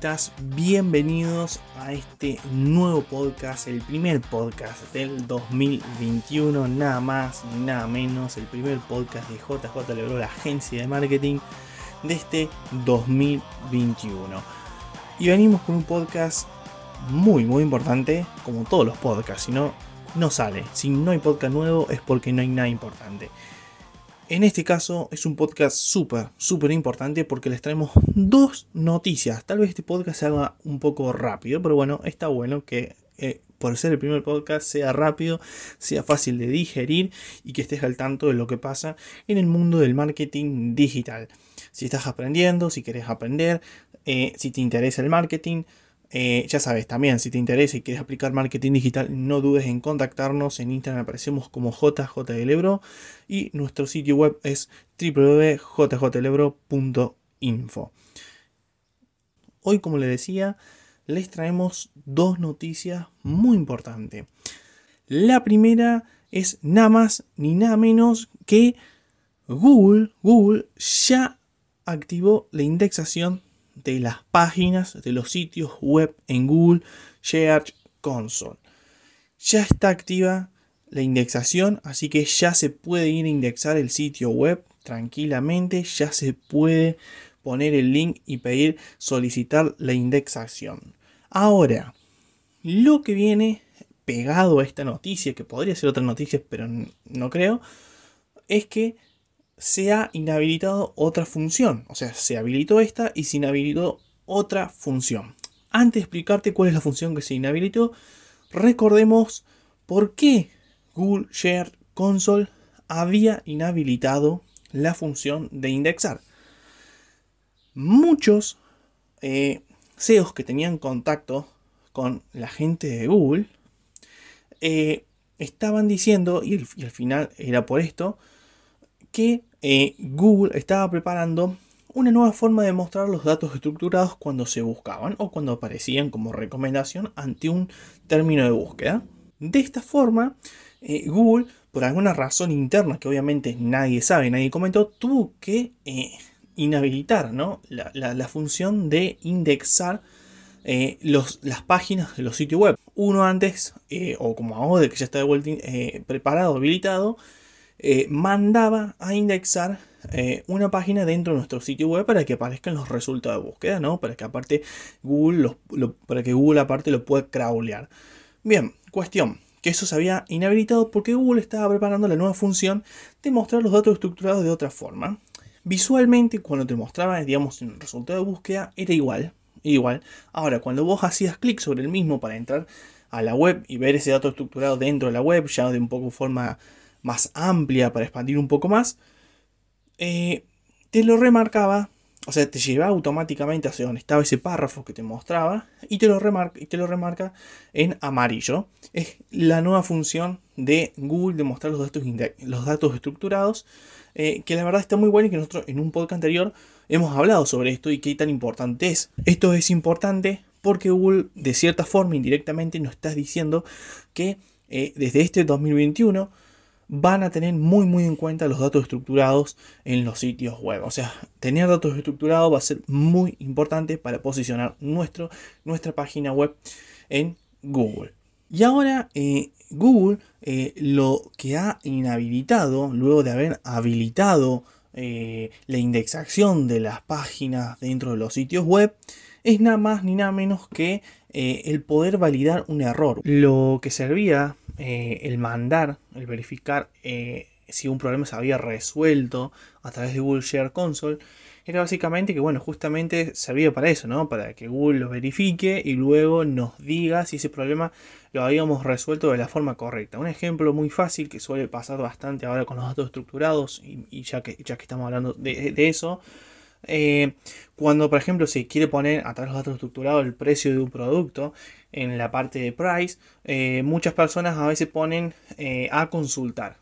estás? Bienvenidos a este nuevo podcast, el primer podcast del 2021, nada más y nada menos, el primer podcast de JJ Lebró, la agencia de marketing de este 2021. Y venimos con un podcast muy importante, como todos los podcasts, si no, no sale. Si no hay podcast nuevo es porque no hay nada importante. En este caso es un podcast súper importante porque les traemos dos noticias. Tal vez este podcast se haga un poco rápido, pero bueno, está bueno que por ser el primer podcast sea rápido, sea fácil de digerir y que estés al tanto de lo que pasa en el mundo del marketing digital. Si estás aprendiendo, si querés aprender, si te interesa el marketing, ya sabes, también si te interesa y quieres aplicar marketing digital, no dudes en contactarnos. En Instagram aparecemos como JJLebro y nuestro sitio web es www.jjlebro.info. Hoy, como les decía, les traemos dos noticias muy importantes. La primera es nada más ni nada menos que Google ya activó la indexación de las páginas de los sitios web en Google Search Console. Ya está activa la indexación, así que ya se puede ir a indexar el sitio web tranquilamente, ya se puede poner el link y pedir, solicitar la indexación. Ahora, lo que viene pegado a esta noticia, que podría ser otra noticia, pero no creo, es que se ha inhabilitado otra función. O sea, se habilitó esta y se inhabilitó otra función. Antes de explicarte cuál es la función que se inhabilitó, recordemos por qué Google Search Console había inhabilitado la función de indexar. Muchos SEOs que tenían contacto con la gente de Google estaban diciendo, y al final era por esto, que Google estaba preparando una nueva forma de mostrar los datos estructurados cuando se buscaban o cuando aparecían como recomendación ante un término de búsqueda. De esta forma, Google, por alguna razón interna que obviamente nadie sabe, nadie comentó, tuvo que inhabilitar, ¿no?, la función de indexar las páginas de los sitios web. Uno antes, o como ahora que ya está de vuelta preparado, habilitado, mandaba a indexar una página dentro de nuestro sitio web para que aparezcan los resultados de búsqueda, ¿no? Para que aparte Google lo pueda crawlear. Bien, cuestión, que eso se había inhabilitado porque Google estaba preparando la nueva función de mostrar los datos estructurados de otra forma. Visualmente, cuando te mostraba, digamos, un resultado de búsqueda, era igual. Ahora, cuando vos hacías clic sobre el mismo para entrar a la web y ver ese dato estructurado dentro de la web, ya de un poco forma más amplia, para expandir un poco más, te lo remarcaba, o sea, te llevaba automáticamente hacia donde estaba ese párrafo que te mostraba y te lo remarca en amarillo. Es la nueva función de Google de mostrar los datos estructurados, que la verdad está muy buena y que nosotros en un podcast anterior hemos hablado sobre esto y qué tan importante es. Esto es importante porque Google, de cierta forma, indirectamente nos está diciendo que desde este 2021 van a tener muy en cuenta los datos estructurados en los sitios web. O sea, tener datos estructurados va a ser muy importante para posicionar nuestra página web en Google. Y ahora Google lo que ha inhabilitado, luego de haber habilitado la indexación de las páginas dentro de los sitios web, es nada más ni nada menos que el poder validar un error. Lo que servía el verificar si un problema se había resuelto a través de Google Search Console, era básicamente que, bueno, justamente servía para eso, ¿no? Para que Google lo verifique y luego nos diga si ese problema lo habíamos resuelto de la forma correcta. Un ejemplo muy fácil que suele pasar bastante ahora con los datos estructurados, y ya que estamos hablando de eso, cuando, por ejemplo, se quiere poner a través de los datos estructurados el precio de un producto en la parte de price, muchas personas a veces ponen a consultar,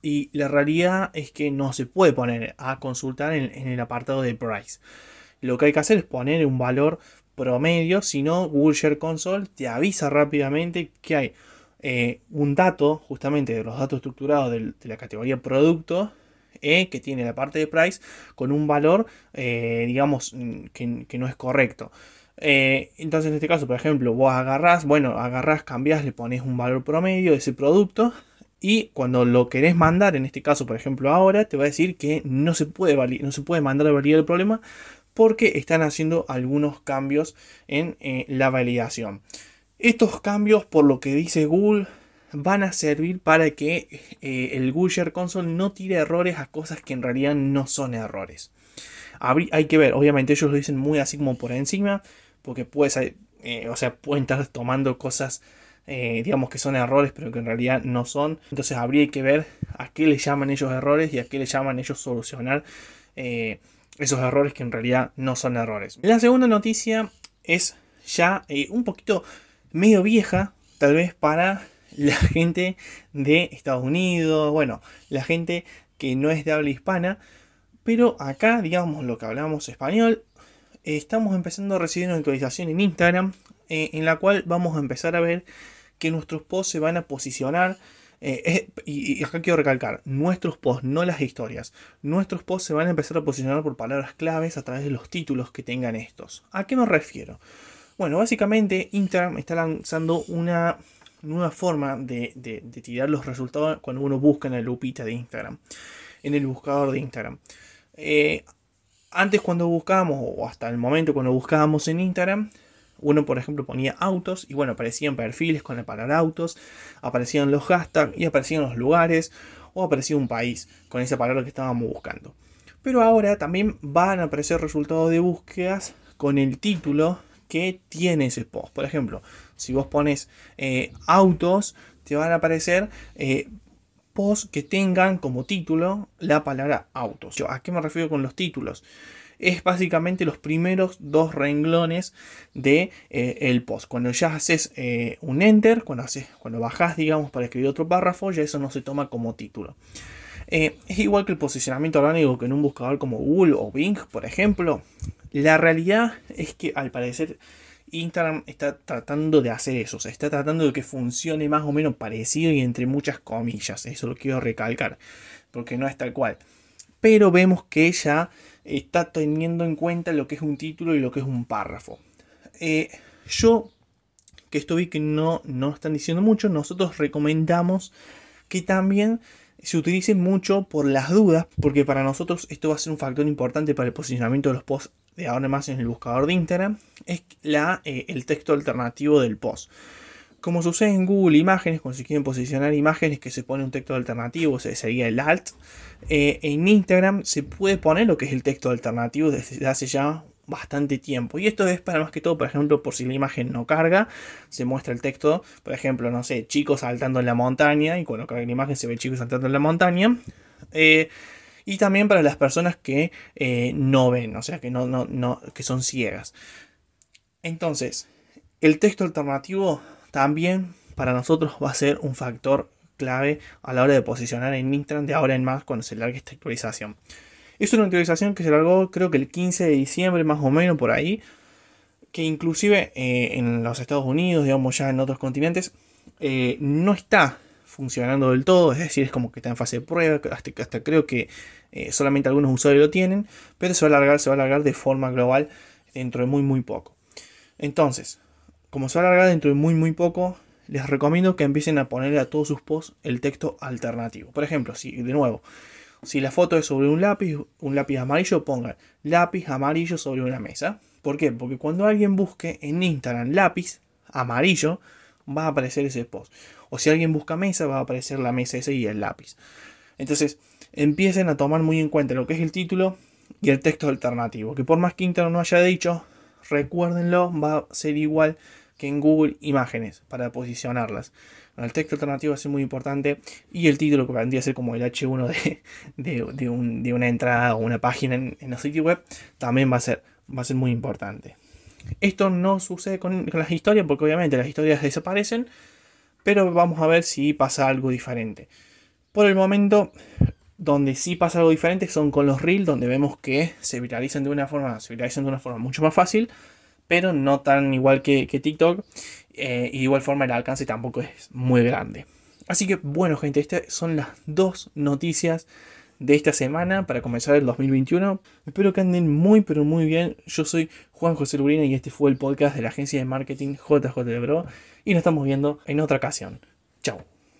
y la realidad es que no se puede poner a consultar en el apartado de price. Lo que hay que hacer es poner un valor promedio, si no, Google Search Console te avisa rápidamente que hay un dato, justamente de los datos estructurados de la categoría producto, que tiene la parte de price con un valor, digamos, que no es correcto. Entonces en este caso, por ejemplo, vos agarrás, cambiás, le pones un valor promedio de ese producto y cuando lo querés mandar, en este caso, por ejemplo, ahora te va a decir que no se puede mandar a validar el problema porque están haciendo algunos cambios en la validación. Estos cambios, por lo que dice Google, van a servir para que el Google Search Console no tire errores a cosas que en realidad no son errores. Hay que ver, obviamente ellos lo dicen muy así como por encima, porque pueden estar tomando cosas, digamos que son errores, pero que en realidad no son. Entonces habría que ver a qué le llaman ellos errores y a qué le llaman ellos solucionar esos errores que en realidad no son errores. La segunda noticia es ya un poquito medio vieja, tal vez para la gente de Estados Unidos, bueno, la gente que no es de habla hispana, pero acá, digamos, lo que hablamos español, estamos empezando a recibir una actualización en Instagram, en la cual vamos a empezar a ver que nuestros posts se van a posicionar, y acá quiero recalcar, nuestros posts, no las historias, nuestros posts se van a empezar a posicionar por palabras claves a través de los títulos que tengan estos. ¿A qué me refiero? Bueno, básicamente Instagram está lanzando una nueva forma de tirar los resultados cuando uno busca en la lupita de Instagram, en el buscador de Instagram. Antes cuando buscábamos, o hasta el momento cuando buscábamos en Instagram, uno por ejemplo ponía autos y bueno, aparecían perfiles con la palabra autos, aparecían los hashtags y aparecían los lugares o aparecía un país con esa palabra que estábamos buscando. Pero ahora también van a aparecer resultados de búsquedas con el título que tiene ese post. Por ejemplo, si vos pones autos, te van a aparecer posts que tengan como título la palabra autos. ¿A qué me refiero con los títulos? Es básicamente los primeros 2 renglones de el post. Cuando ya haces un enter, cuando bajás, digamos, para escribir otro párrafo, ya eso no se toma como título. Es igual que el posicionamiento orgánico que en un buscador como Google o Bing, por ejemplo. La realidad es que al parecer Instagram está tratando de hacer eso, o sea, está tratando de que funcione más o menos parecido y entre muchas comillas, eso lo quiero recalcar, porque no es tal cual. Pero vemos que ya está teniendo en cuenta lo que es un título y lo que es un párrafo. Yo, que esto vi que no están diciendo mucho, nosotros recomendamos que también se utilice mucho por las dudas, porque para nosotros esto va a ser un factor importante para el posicionamiento de los posts de ahora más en el buscador de Instagram, es el texto alternativo del post. Como sucede en Google Imágenes, cuando se quieren posicionar imágenes que se pone un texto alternativo, o sea, sería el alt, en Instagram se puede poner lo que es el texto alternativo desde hace ya bastante tiempo. Y esto es para más que todo, por ejemplo, por si la imagen no carga, se muestra el texto, por ejemplo, no sé, chicos saltando en la montaña, y cuando carga la imagen se ve chicos saltando en la montaña. Y también para las personas que no ven, o sea, que no, que son ciegas. Entonces, el texto alternativo también para nosotros va a ser un factor clave a la hora de posicionar en Instagram de ahora en más cuando se largue esta actualización. Es una actualización que se largó creo que el 15 de diciembre más o menos por ahí. Que inclusive en los Estados Unidos, digamos ya en otros continentes, no está funcionando del todo. Es decir, es como que está en fase de prueba. Hasta creo que solamente algunos usuarios lo tienen. Pero se va a alargar de forma global dentro de muy muy poco. Entonces, como se va a alargar dentro de muy muy poco, les recomiendo que empiecen a ponerle a todos sus posts el texto alternativo. Por ejemplo, si la foto es sobre un lápiz amarillo, pongan lápiz amarillo sobre una mesa. ¿Por qué? Porque cuando alguien busque en Instagram lápiz amarillo, va a aparecer ese post. O si alguien busca mesa, va a aparecer la mesa esa y el lápiz. Entonces, empiecen a tomar muy en cuenta lo que es el título y el texto alternativo. Que por más que Instagram no haya dicho, recuérdenlo, va a ser igual que en Google Imágenes para posicionarlas. El texto alternativo va a ser muy importante y el título que vendría a ser como el H1 de una entrada o una página en el sitio web también va a ser muy importante. Esto no sucede con las historias porque obviamente las historias desaparecen, pero vamos a ver si pasa algo diferente. Por el momento, donde sí pasa algo diferente son con los Reels, donde vemos que se viralizan de una forma mucho más fácil, pero no tan igual que TikTok. Y de igual forma el alcance tampoco es muy grande. Así que bueno gente, estas son las 2 noticias de esta semana para comenzar el 2021. Espero que anden muy pero muy bien. Yo soy Juan José Lurina y este fue el podcast de la agencia de marketing JJ Lebró y nos estamos viendo en otra ocasión. Chau.